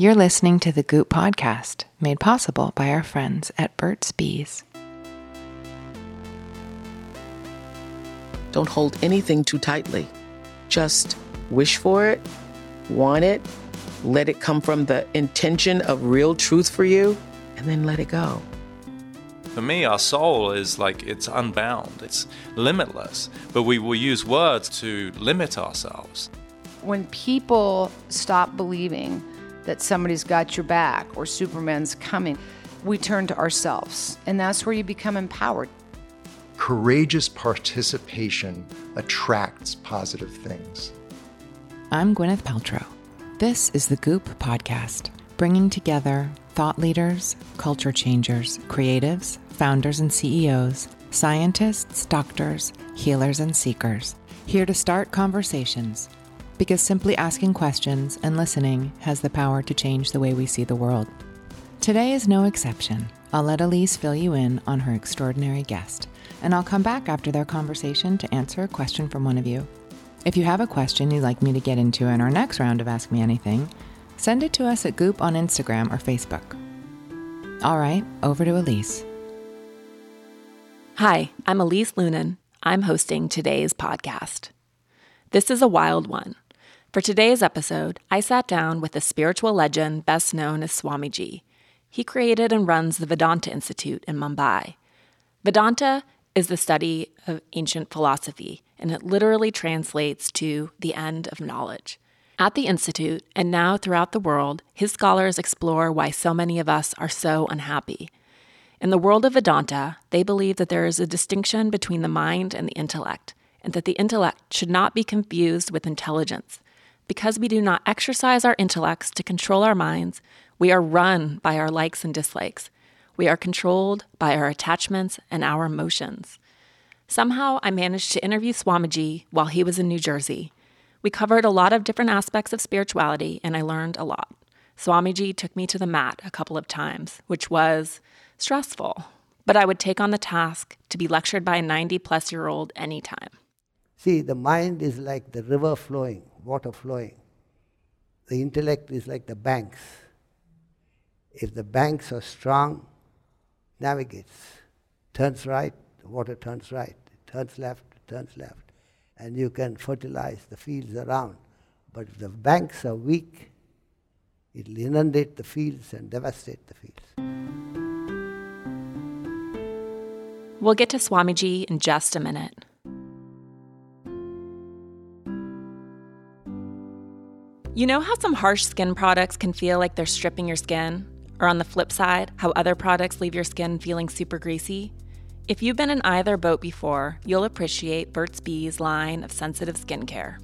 You're listening to the Goop Podcast, made possible by our friends at Burt's Bees. Don't hold anything too tightly. Just wish for it, want it, let it come from the intention of real truth for you, and then let it go. For me, our soul is like it's unbound, it's limitless, but we will use words to limit ourselves. When people stop believing that somebody's got your back or Superman's coming, we turn to ourselves, and that's where you become empowered. Courageous participation attracts positive things. I'm Gwyneth Paltrow. This is the Goop Podcast, bringing together thought leaders, culture changers, creatives, founders and CEOs, scientists, doctors, healers and seekers, here to start conversations. Because simply asking questions and listening has the power to change the way we see the world. Today is no exception. I'll let Elise fill you in on her extraordinary guest, and I'll come back after their conversation to answer a question from one of you. If you have a question you'd like me to get into in our next round of Ask Me Anything, send it to us at Goop on Instagram or Facebook. All right, over to Elise. Hi, I'm Elise Loehnen. I'm hosting today's podcast. This is a wild one. For today's episode, I sat down with a spiritual legend best known as Swamiji. He created and runs the Vedanta Institute in Mumbai. Vedanta is the study of ancient philosophy, and it literally translates to the end of knowledge. At the Institute, and now throughout the world, his scholars explore why so many of us are so unhappy. In the world of Vedanta, they believe that there is a distinction between the mind and the intellect, and that the intellect should not be confused with intelligence. Because we do not exercise our intellects to control our minds, we are run by our likes and dislikes. We are controlled by our attachments and our emotions. Somehow, I managed to interview Swamiji while he was in New Jersey. We covered a lot of different aspects of spirituality, and I learned a lot. Swamiji took me to the mat a couple of times, which was stressful. But I would take on the task to be lectured by a 90-plus-year-old anytime. See, the mind is like the river flowing, water flowing. The intellect is like the banks. If the banks are strong, navigates. Turns right, the water turns right. It turns left, it turns left. And you can fertilize the fields around. But if the banks are weak, it'll inundate the fields and devastate the fields. We'll get to Swamiji in just a minute. You know how some harsh skin products can feel like they're stripping your skin? Or on the flip side, how other products leave your skin feeling super greasy? If you've been in either boat before, you'll appreciate Burt's Bees' line of sensitive skincare.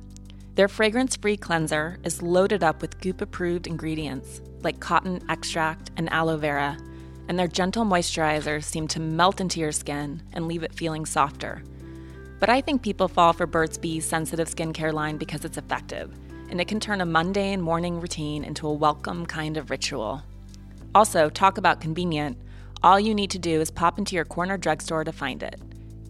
Their fragrance-free cleanser is loaded up with Goop-approved ingredients like cotton extract and aloe vera, and their gentle moisturizers seem to melt into your skin and leave it feeling softer. But I think people fall for Burt's Bees' sensitive skincare line because it's effective, and it can turn a mundane morning routine into a welcome kind of ritual. Also, talk about convenient. All you need to do is pop into your corner drugstore to find it.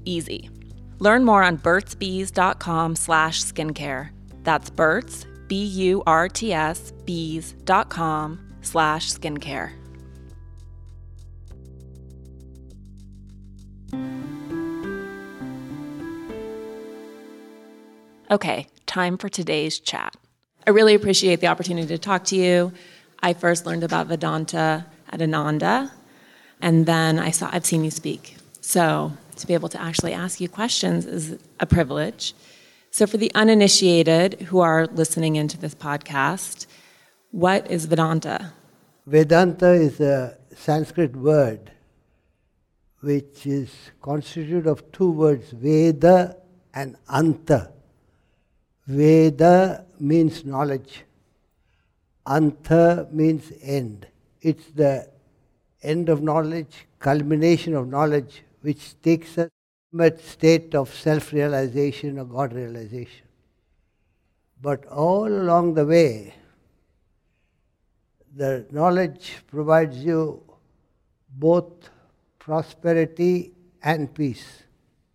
Easy. Learn more on burtsbees.com/skincare. That's Burt's, B-U-R-T-S, bees.com/skincare. Okay, time for today's chat. I really appreciate the opportunity to talk to you. I first learned about Vedanta at Ananda, and then I've seen you speak. So to be able to actually ask you questions is a privilege. So for the uninitiated who are listening into this podcast, what is Vedanta? Vedanta is a Sanskrit word which is constituted of two words, Veda and Anta. Veda means knowledge. Anta means end. It's the end of knowledge, culmination of knowledge, which takes us to a state of self-realization or God-realization. But all along the way, the knowledge provides you both prosperity and peace.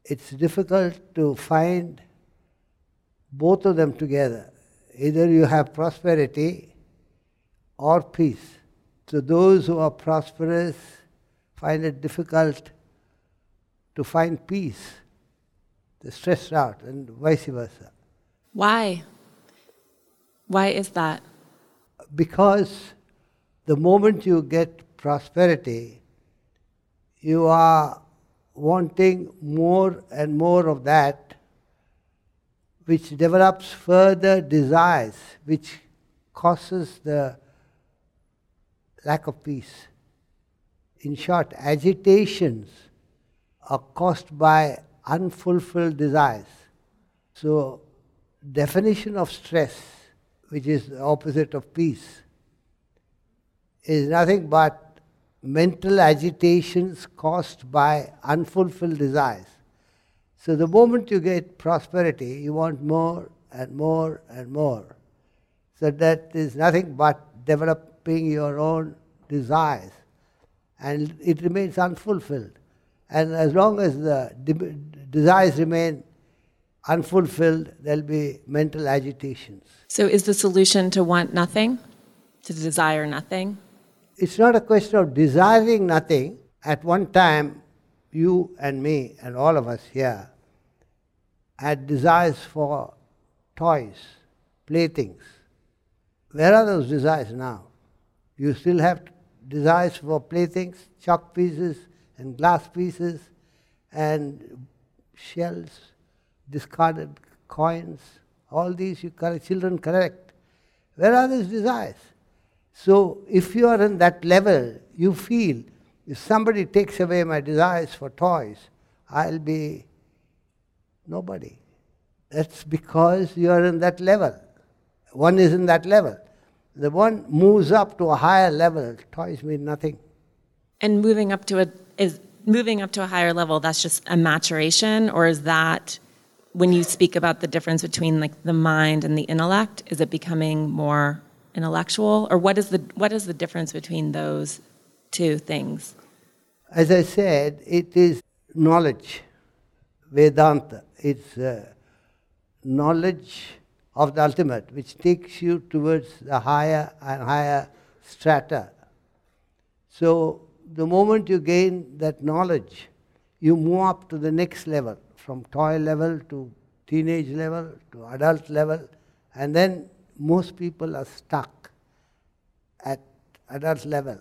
It's difficult to find both of them together. Either you have prosperity or peace. So those who are prosperous find it difficult to find peace. They're stressed out, and vice versa. Why? Why is that? Because the moment you get prosperity, you are wanting more and more of that, which develops further desires, which causes the lack of peace. In short, agitations are caused by unfulfilled desires. So, definition of stress, which is the opposite of peace, is nothing but mental agitations caused by unfulfilled desires. So the moment you get prosperity, you want more and more and more. So that is nothing but developing your own desires. And it remains unfulfilled. And as long as the desires remain unfulfilled, there'll be mental agitations. So is the solution to want nothing? To desire nothing? It's not a question of desiring nothing. At one time, you and me and all of us here had desires for toys, playthings. Where are those desires now? You still have desires for playthings, chalk pieces and glass pieces and shells, discarded coins. All these you children collect. Where are those desires? So if you are in that level, you feel, if somebody takes away my desires for toys, I'll be nobody. That's because you are in that level. One is in that level. The one moves up to a higher level, toys mean nothing. And moving up to a higher level, that's just a maturation, or is that when you speak about the difference between like the mind and the intellect, is it becoming more intellectual? Or what is the difference between those two things? As I said, it is knowledge, Vedanta. It's knowledge of the ultimate, which takes you towards the higher and higher strata. So the moment you gain that knowledge, you move up to the next level, from toy level to teenage level to adult level, and then most people are stuck at adult level.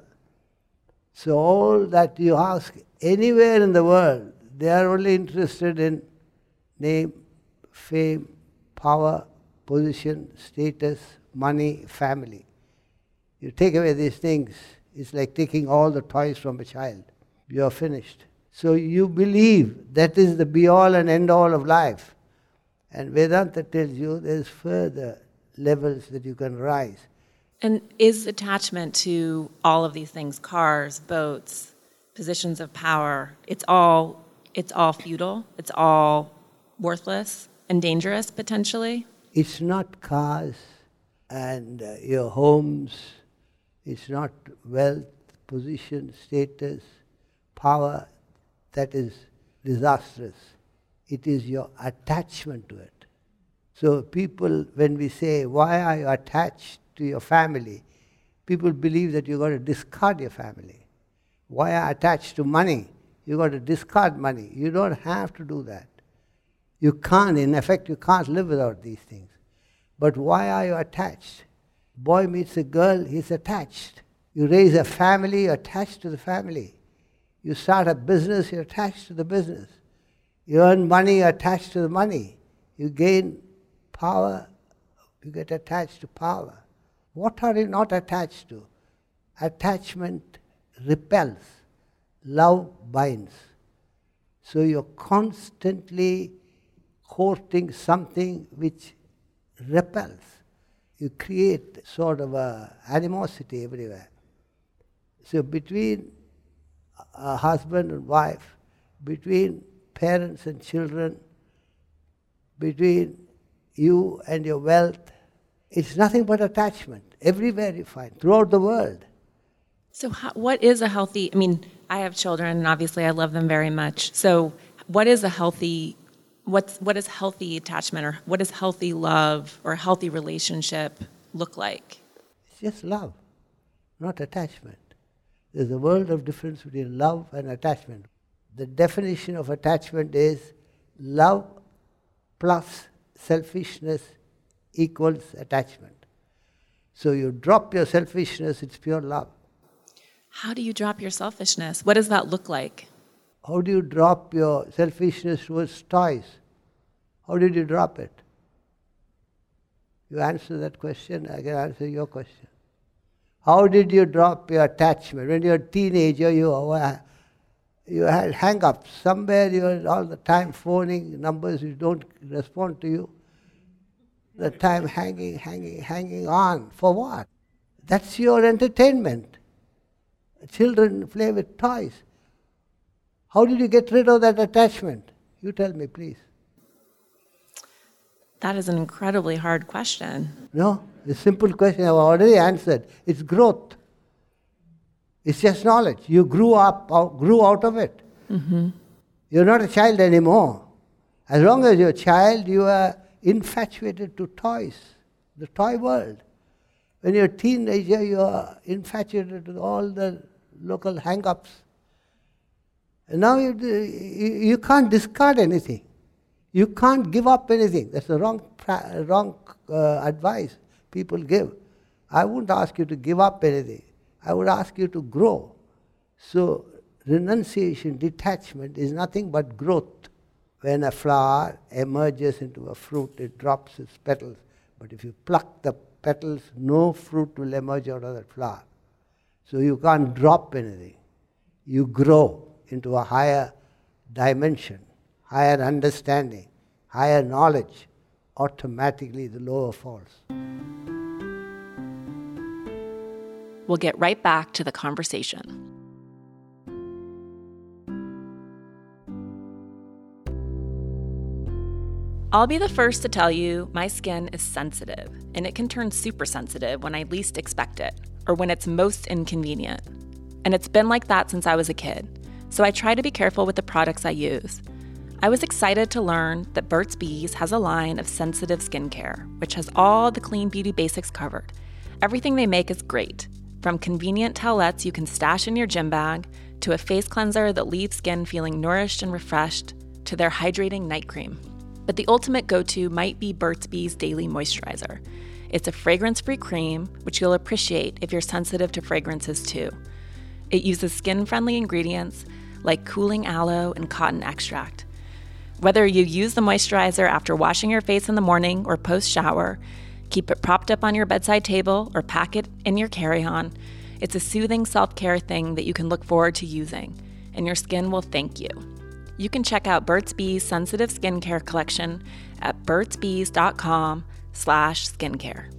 So all that you ask anywhere in the world, they are only interested in name, fame, power, position, status, money, family. You take away these things, it's like taking all the toys from a child. You are finished. So you believe that is the be-all and end-all of life. And Vedanta tells you there's further levels that you can rise. And is attachment to all of these things, cars, boats, positions of power, it's all futile, it's all worthless and dangerous potentially? It's not cars and your homes, it's not wealth, position, status, power that is disastrous. It is your attachment to it. So people, when we say, why are you attached to your family, people believe that you've got to discard your family. Why are attached to money? You've got to discard money. You don't have to do that. You can't, in effect, you can't live without these things. But why are you attached? Boy meets a girl, he's attached. You raise a family, you're attached to the family. You start a business, you're attached to the business. You earn money, you're attached to the money. You gain power, you get attached to power. What are you not attached to? Attachment repels, love binds. So you're constantly courting something which repels. You create sort of a animosity everywhere. So between a husband and wife, between parents and children, between you and your wealth, it's nothing but attachment. Everywhere you find, throughout the world. So what is a healthy, I mean, I have children and obviously I love them very much. So what is healthy attachment, or what does healthy love or healthy relationship look like? It's just love. not attachment. There's a world of difference between love and attachment. The definition of attachment is love plus selfishness equals attachment. So you drop your selfishness, it's pure love. How do you drop your selfishness? What does that look like? How do you drop your selfishness towards toys? How did you drop it? You answer that question, I can answer your question. How did you drop your attachment? When you were a teenager, you had hang-ups. Somewhere you were all the time phoning numbers which don't respond to you. The time hanging on. For what? That's your entertainment. Children play with toys. How did you get rid of that attachment? You tell me, please. That is an incredibly hard question. No, the simple question I've already answered. It's growth. It's just knowledge. You grew out of it. Mm-hmm. You're not a child anymore. As long as you're a child, you are infatuated to toys, the toy world. When you're a teenager, you're infatuated with all the local hang-ups. And now you can't discard anything. You can't give up anything. That's the wrong advice people give. I wouldn't ask you to give up anything. I would ask you to grow. So renunciation, detachment is nothing but growth. When a flower emerges into a fruit, it drops its petals. But if you pluck the petals, no fruit will emerge out of that flower. So you can't drop anything. You grow into a higher dimension, higher understanding, higher knowledge. Automatically the lower falls. We'll get right back to the conversation. I'll be the first to tell you my skin is sensitive, and it can turn super sensitive when I least expect it, or when it's most inconvenient. And it's been like that since I was a kid, so I try to be careful with the products I use. I was excited to learn that Burt's Bees has a line of sensitive skincare, which has all the clean beauty basics covered. Everything they make is great, from convenient towelettes you can stash in your gym bag, to a face cleanser that leaves skin feeling nourished and refreshed, to their hydrating night cream. But the ultimate go-to might be Burt's Bees Daily Moisturizer. It's a fragrance-free cream, which you'll appreciate if you're sensitive to fragrances too. It uses skin-friendly ingredients like cooling aloe and cotton extract. Whether you use the moisturizer after washing your face in the morning or post-shower, keep it propped up on your bedside table or pack it in your carry-on, it's a soothing self-care thing that you can look forward to using, and your skin will thank you. You can check out Burt's Bees' sensitive skincare collection at burtsbees.com/skincare.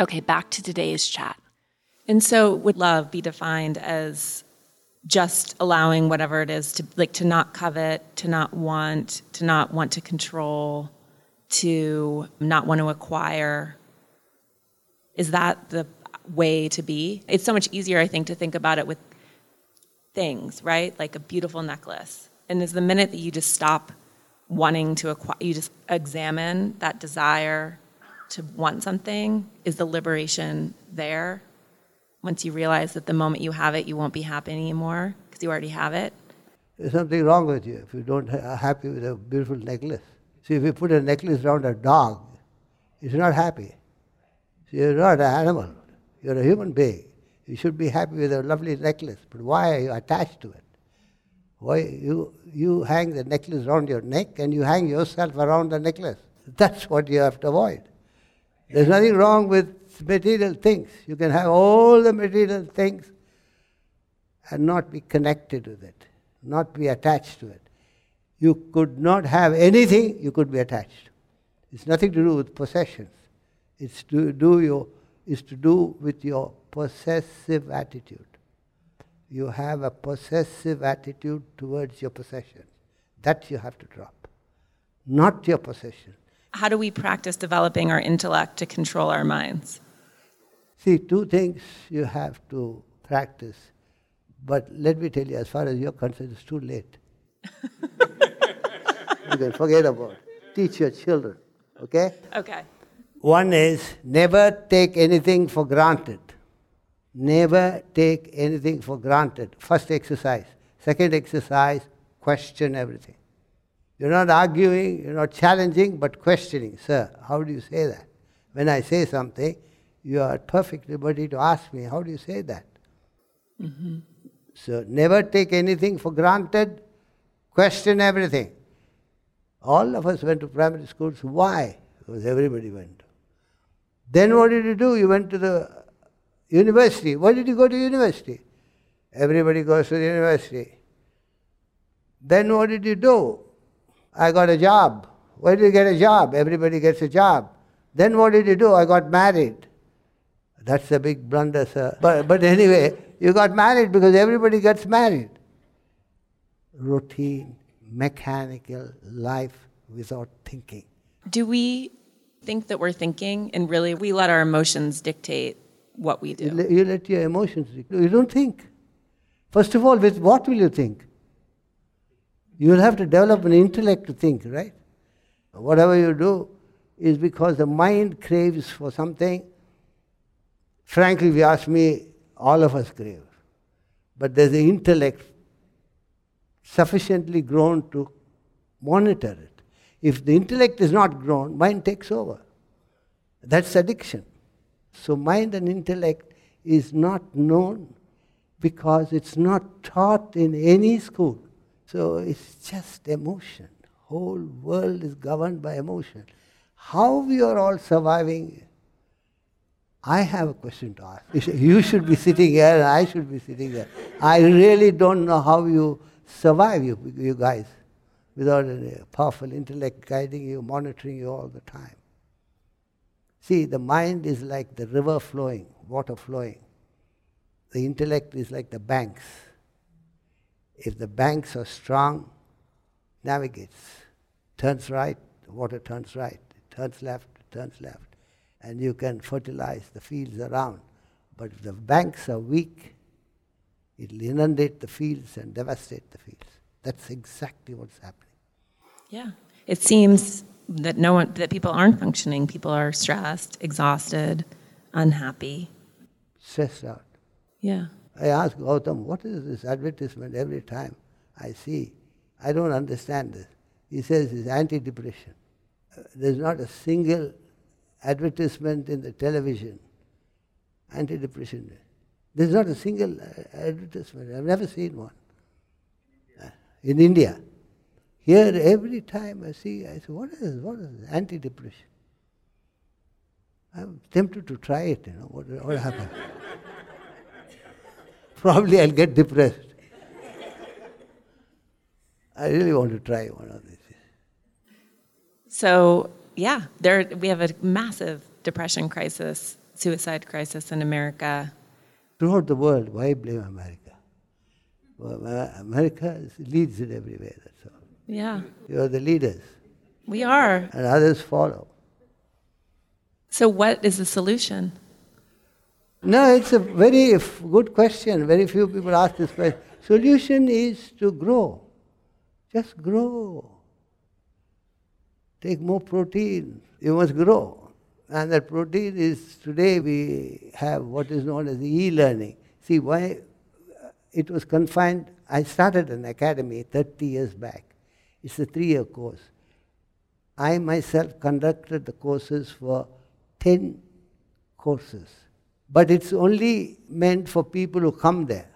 Okay, back to today's chat. And so would love be defined as just allowing whatever it is to not covet, to not want to control, to not want to acquire? Is that the way to be? It's so much easier, I think, to think about it with things, right? Like a beautiful necklace. And it's the minute that you just stop wanting to acquire, you just examine that desire to want something, is the liberation there? Once you realize that the moment you have it, you won't be happy anymore because you already have it? There's something wrong with you if you don't are happy with a beautiful necklace. See, if you put a necklace around a dog, it's not happy. See, you're not an animal. You're a human being. You should be happy with a lovely necklace. But why are you attached to it? Why you hang the necklace around your neck and you hang yourself around the necklace. That's what you have to avoid. There's nothing wrong with material things. You can have all the material things and not be connected with it, not be attached to it. You could not have anything you could be attached. It's nothing to do with possessions. It's to do with your possessive attitude. You have a possessive attitude towards your possession. That you have to drop, not your possession. How do we practice developing our intellect to control our minds? See, two things you have to practice. But let me tell you, as far as you're concerned, it's too late. You can forget about it. Teach your children, okay? Okay. One is never take anything for granted. Never take anything for granted. First exercise. Second exercise, question everything. You're not arguing, you're not challenging, but questioning. Sir, how do you say that? When I say something, you are perfectly ready to ask me, how do you say that? Mm-hmm. So never take anything for granted, question everything. All of us went to primary schools. Why? Because everybody went. Then what did you do? You went to the university. Why did you go to university? Everybody goes to the university. Then what did you do? I got a job. Why did you get a job? Everybody gets a job. Then what did you do? I got married. That's a big blunder, sir. But anyway, you got married because everybody gets married. Routine, mechanical life without thinking. Do we think that we're thinking, and really we let our emotions dictate what we do? You let your emotions dictate. You don't think. First of all, with what will you think? You'll have to develop an intellect to think, right? Whatever you do is because the mind craves for something. Frankly, if you ask me, all of us crave. But there's the intellect sufficiently grown to monitor it. If the intellect is not grown, mind takes over. That's addiction. So mind and intellect is not known because it's not taught in any school. So it's just emotion. Whole world is governed by emotion. How we are all surviving, I have a question to ask. You should be sitting here and I should be sitting there. I really don't know how you survive, you guys, without a powerful intellect guiding you, monitoring you all the time. See, the mind is like the river flowing, water flowing. The intellect is like the banks. If the banks are strong, navigates. Turns right, the water turns right. It turns left, it turns left. And you can fertilize the fields around. But if the banks are weak, it will inundate the fields and devastate the fields. That's exactly what's happening. Yeah. It seems that people aren't functioning. People are stressed, exhausted, unhappy. Stressed out. Yeah. I ask Gautam, what is this advertisement every time I see? I don't understand this. He says it's anti-depression. There's not a single advertisement in the television, anti-depression. There's not a single advertisement. I've never seen one. In India. Here, every time I say, what is this? Anti-depression. I'm tempted to try it, what happened? Probably I'll get depressed. I really want to try one of these. So, yeah, we have a massive depression crisis, suicide crisis in America. Throughout the world, why blame America? Well, America leads in everywhere, that's all. Yeah. You are the leaders. We are. And others follow. So what is the solution? No, it's a very good question. Very few people ask this question. Solution is to grow. Just grow. Take more protein. You must grow. And that protein is, today we have what is known as e-learning. See, why it was confined, I started an academy 30 years back. It's a 3-year course. I myself conducted the courses for 10 courses. But it's only meant for people who come there.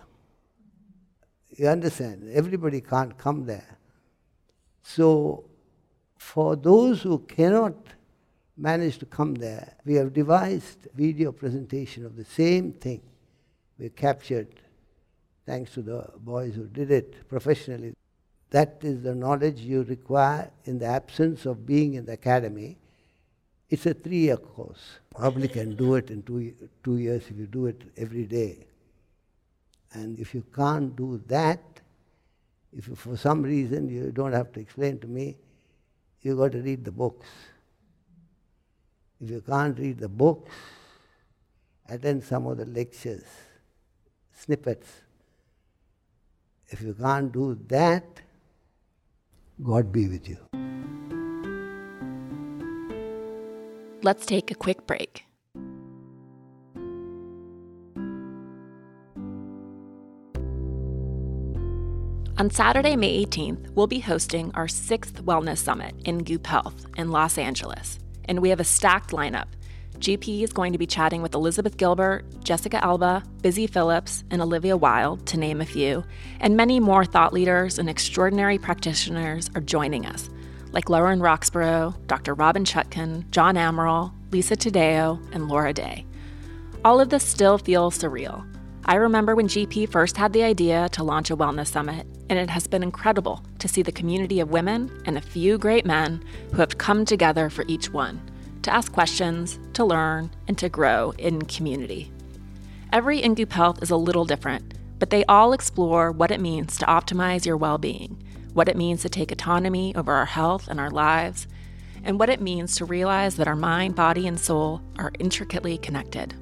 You understand? Everybody can't come there. So, for those who cannot manage to come there, we have devised video presentation of the same thing. We captured, thanks to the boys who did it professionally. That is the knowledge you require in the absence of being in the academy. It's a 3-year course. Probably can do it in two years if you do it every day. And if you can't do that, if you, for some reason you don't have to explain to me, you got to read the books. If you can't read the books, attend some of the lectures, snippets. If you can't do that, God be with you. Let's take a quick break. On Saturday, May 18th, we'll be hosting our 6th Wellness Summit in Goop Health in Los Angeles. And we have a stacked lineup. GP is going to be chatting with Elizabeth Gilbert, Jessica Alba, Busy Phillips, and Olivia Wilde, to name a few. And many more thought leaders and extraordinary practitioners are joining us, like Lauren Roxborough, Dr. Robin Chutkan, John Amaral, Lisa Tadeo, and Laura Day. All of this still feels surreal. I remember when GP first had the idea to launch a wellness summit, and it has been incredible to see the community of women and a few great men who have come together for each one, to ask questions, to learn, and to grow in community. Every InGoop Health is a little different, but they all explore what it means to optimize your well-being, what it means to take autonomy over our health and our lives, and what it means to realize that our mind, body, and soul are intricately connected.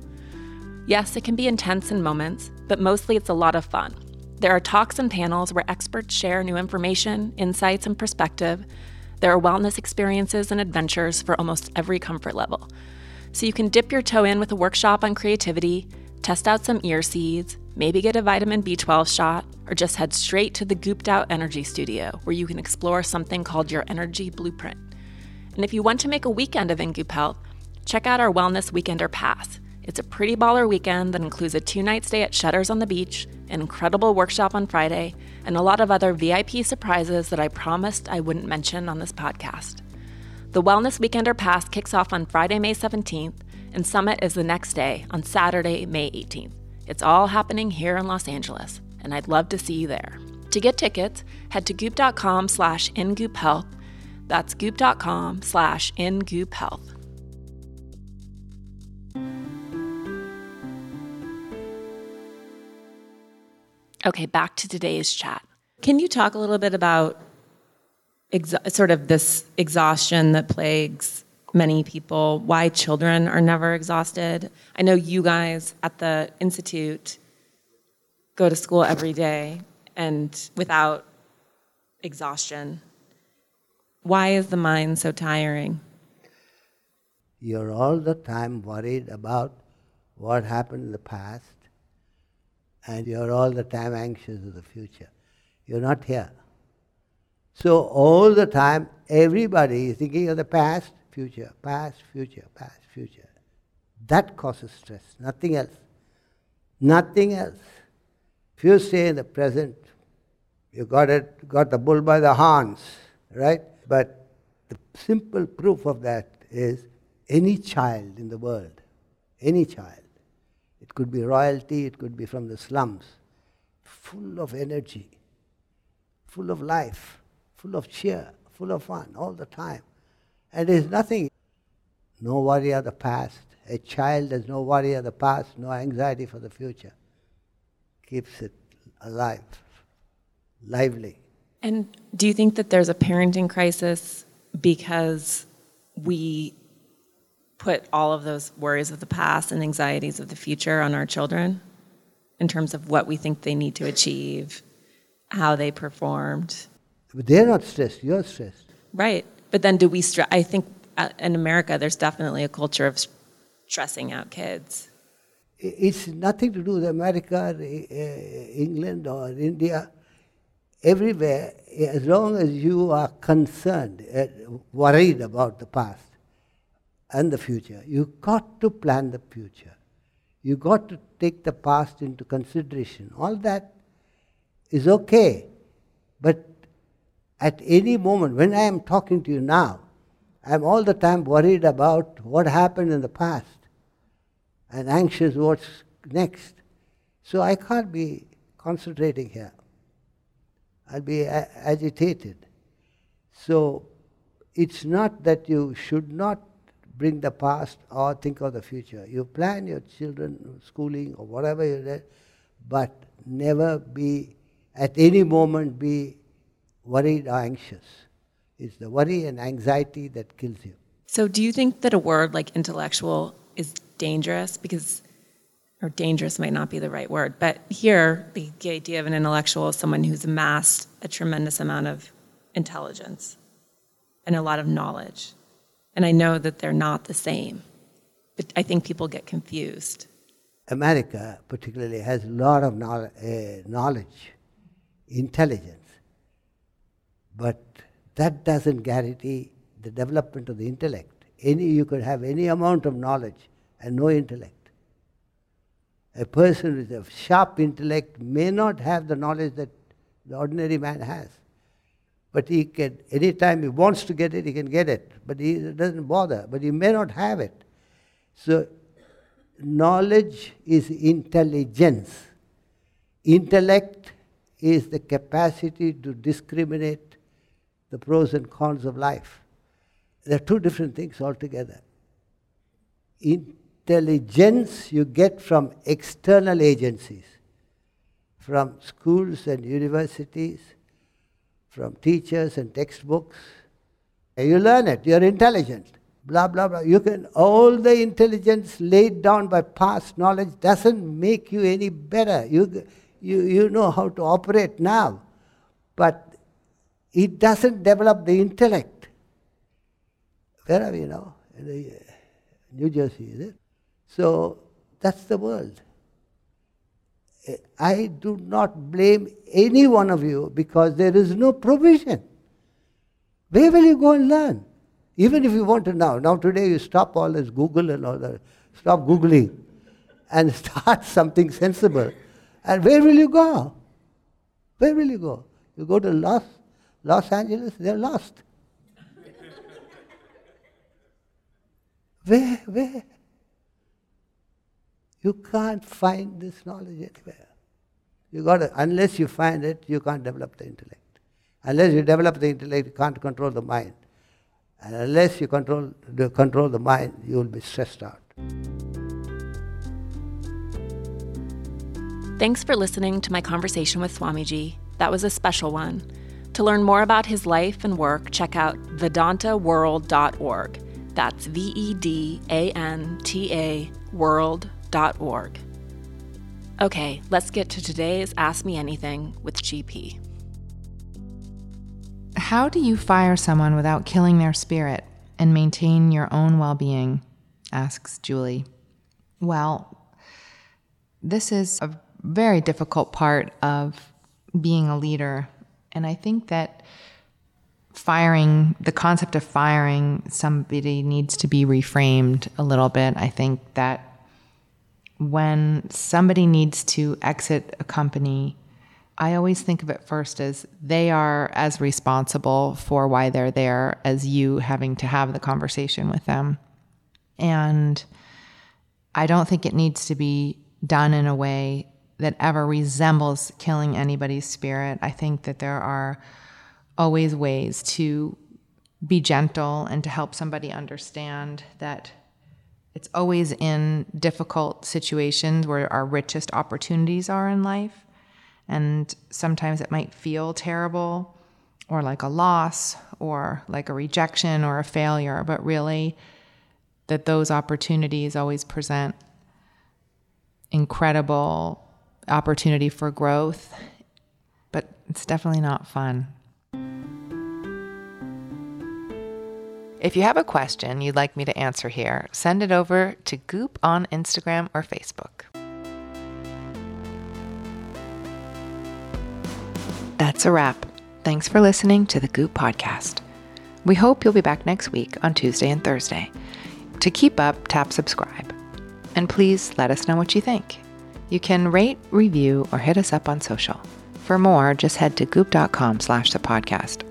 Yes, it can be intense in moments, but mostly it's a lot of fun. There are talks and panels where experts share new information, insights, and perspective. There are wellness experiences and adventures for almost every comfort level. So you can dip your toe in with a workshop on creativity, test out some ear seeds, maybe get a vitamin B12 shot, or just head straight to the Gooped Out Energy Studio, where you can explore something called your energy blueprint. And if you want to make a weekend of InGoop Health, check out our Wellness Weekender Pass. It's a pretty baller weekend that includes a 2-night stay at Shutters on the Beach, an incredible workshop on Friday, and a lot of other VIP surprises that I promised I wouldn't mention on this podcast. The Wellness Weekender Pass kicks off on Friday, May 17th, and Summit is the next day on Saturday, May 18th. It's all happening here in Los Angeles, and I'd love to see you there. To get tickets, head to goop.com/ingoophealth. That's goop.com/ingoophealth. Okay, back to today's chat. Can you talk a little bit about sort of this exhaustion that plagues many people, why children are never exhausted? I know you guys at the Institute go to school every day and without exhaustion. Why is the mind so tiring? You're all the time worried about what happened in the past, and you're all the time anxious of the future. You're not here. So all the time, everybody is thinking of the past, future, past, future, past, future. That causes stress, nothing else. Nothing else. If you stay in the present, you got the bull by the horns, right? But the simple proof of that is any child in the world, any child, it could be royalty, it could be from the slums, full of energy, full of life, full of cheer, full of fun all the time. And there's nothing, no worry of the past. A child has no worry of the past, no anxiety for the future. Keeps it alive, lively. And do you think that there's a parenting crisis because we put all of those worries of the past and anxieties of the future on our children in terms of what we think they need to achieve, how they performed? But they're not stressed, you're stressed. Right, but then do we stress? I think in America there's definitely a culture of stressing out kids. It's nothing to do with America, England or India. Everywhere, as long as you are concerned, worried about the past, and the future. You've got to plan the future. You've got to take the past into consideration. All that is okay. But at any moment, when I am talking to you now, I'm all the time worried about what happened in the past and anxious what's next. So I can't be concentrating here. I'll be agitated. So it's not that you should not bring the past or think of the future. You plan your children's schooling or whatever you do, but never be, at any moment, be worried or anxious. It's the worry and anxiety that kills you. So do you think that a word like intellectual is dangerous? Because, or dangerous might not be the right word, but here the idea of an intellectual is someone who's amassed a tremendous amount of intelligence and a lot of knowledge. And I know that they're not the same. But I think people get confused. America particularly has a lot of knowledge, intelligence. But that doesn't guarantee the development of the intellect. You could have any amount of knowledge and no intellect. A person with a sharp intellect may not have the knowledge that the ordinary man has. But he can, any time he wants to get it, he can get it. But he doesn't bother. But he may not have it. So knowledge is intelligence. Intellect is the capacity to discriminate the pros and cons of life. They're two different things altogether. Intelligence you get from external agencies, from schools and universities, from teachers and textbooks. You learn it, you're intelligent, blah, blah, blah. All the intelligence laid down by past knowledge doesn't make you any better. You know how to operate now, but it doesn't develop the intellect. Where are we now? New Jersey, is it? So that's the world. I do not blame any one of you because there is no provision. Where will you go and learn? Even if you want to now. Now today you stop all this Google and all that. Stop Googling and start something sensible. And where will you go? Where will you go? You go to Los Angeles, they're lost. Where? You can't find this knowledge anywhere. Unless you find it, you can't develop the intellect. Unless you develop the intellect, you can't control the mind. And unless you control the mind, you will be stressed out. Thanks for listening to my conversation with Swamiji. That was a special one. To learn more about his life and work, check out VedantaWorld.org. That's VedantaWorld.org. Okay, let's get to today's Ask Me Anything with GP. How do you fire someone without killing their spirit and maintain your own well-being? Asks Julie. Well, this is a very difficult part of being a leader, and I think that the concept of firing somebody needs to be reframed a little bit. I think that when somebody needs to exit a company, I always think of it first as they are as responsible for why they're there as you having to have the conversation with them. And I don't think it needs to be done in a way that ever resembles killing anybody's spirit. I think that there are always ways to be gentle and to help somebody understand that it's always in difficult situations where our richest opportunities are in life. And sometimes it might feel terrible or like a loss or like a rejection or a failure, but really that those opportunities always present incredible opportunity for growth, but it's definitely not fun. If you have a question you'd like me to answer here, send it over to Goop on Instagram or Facebook. That's a wrap. Thanks for listening to the Goop Podcast. We hope you'll be back next week on Tuesday and Thursday. To keep up, tap subscribe. And please let us know what you think. You can rate, review, or hit us up on social. For more, just head to goop.com/thepodcast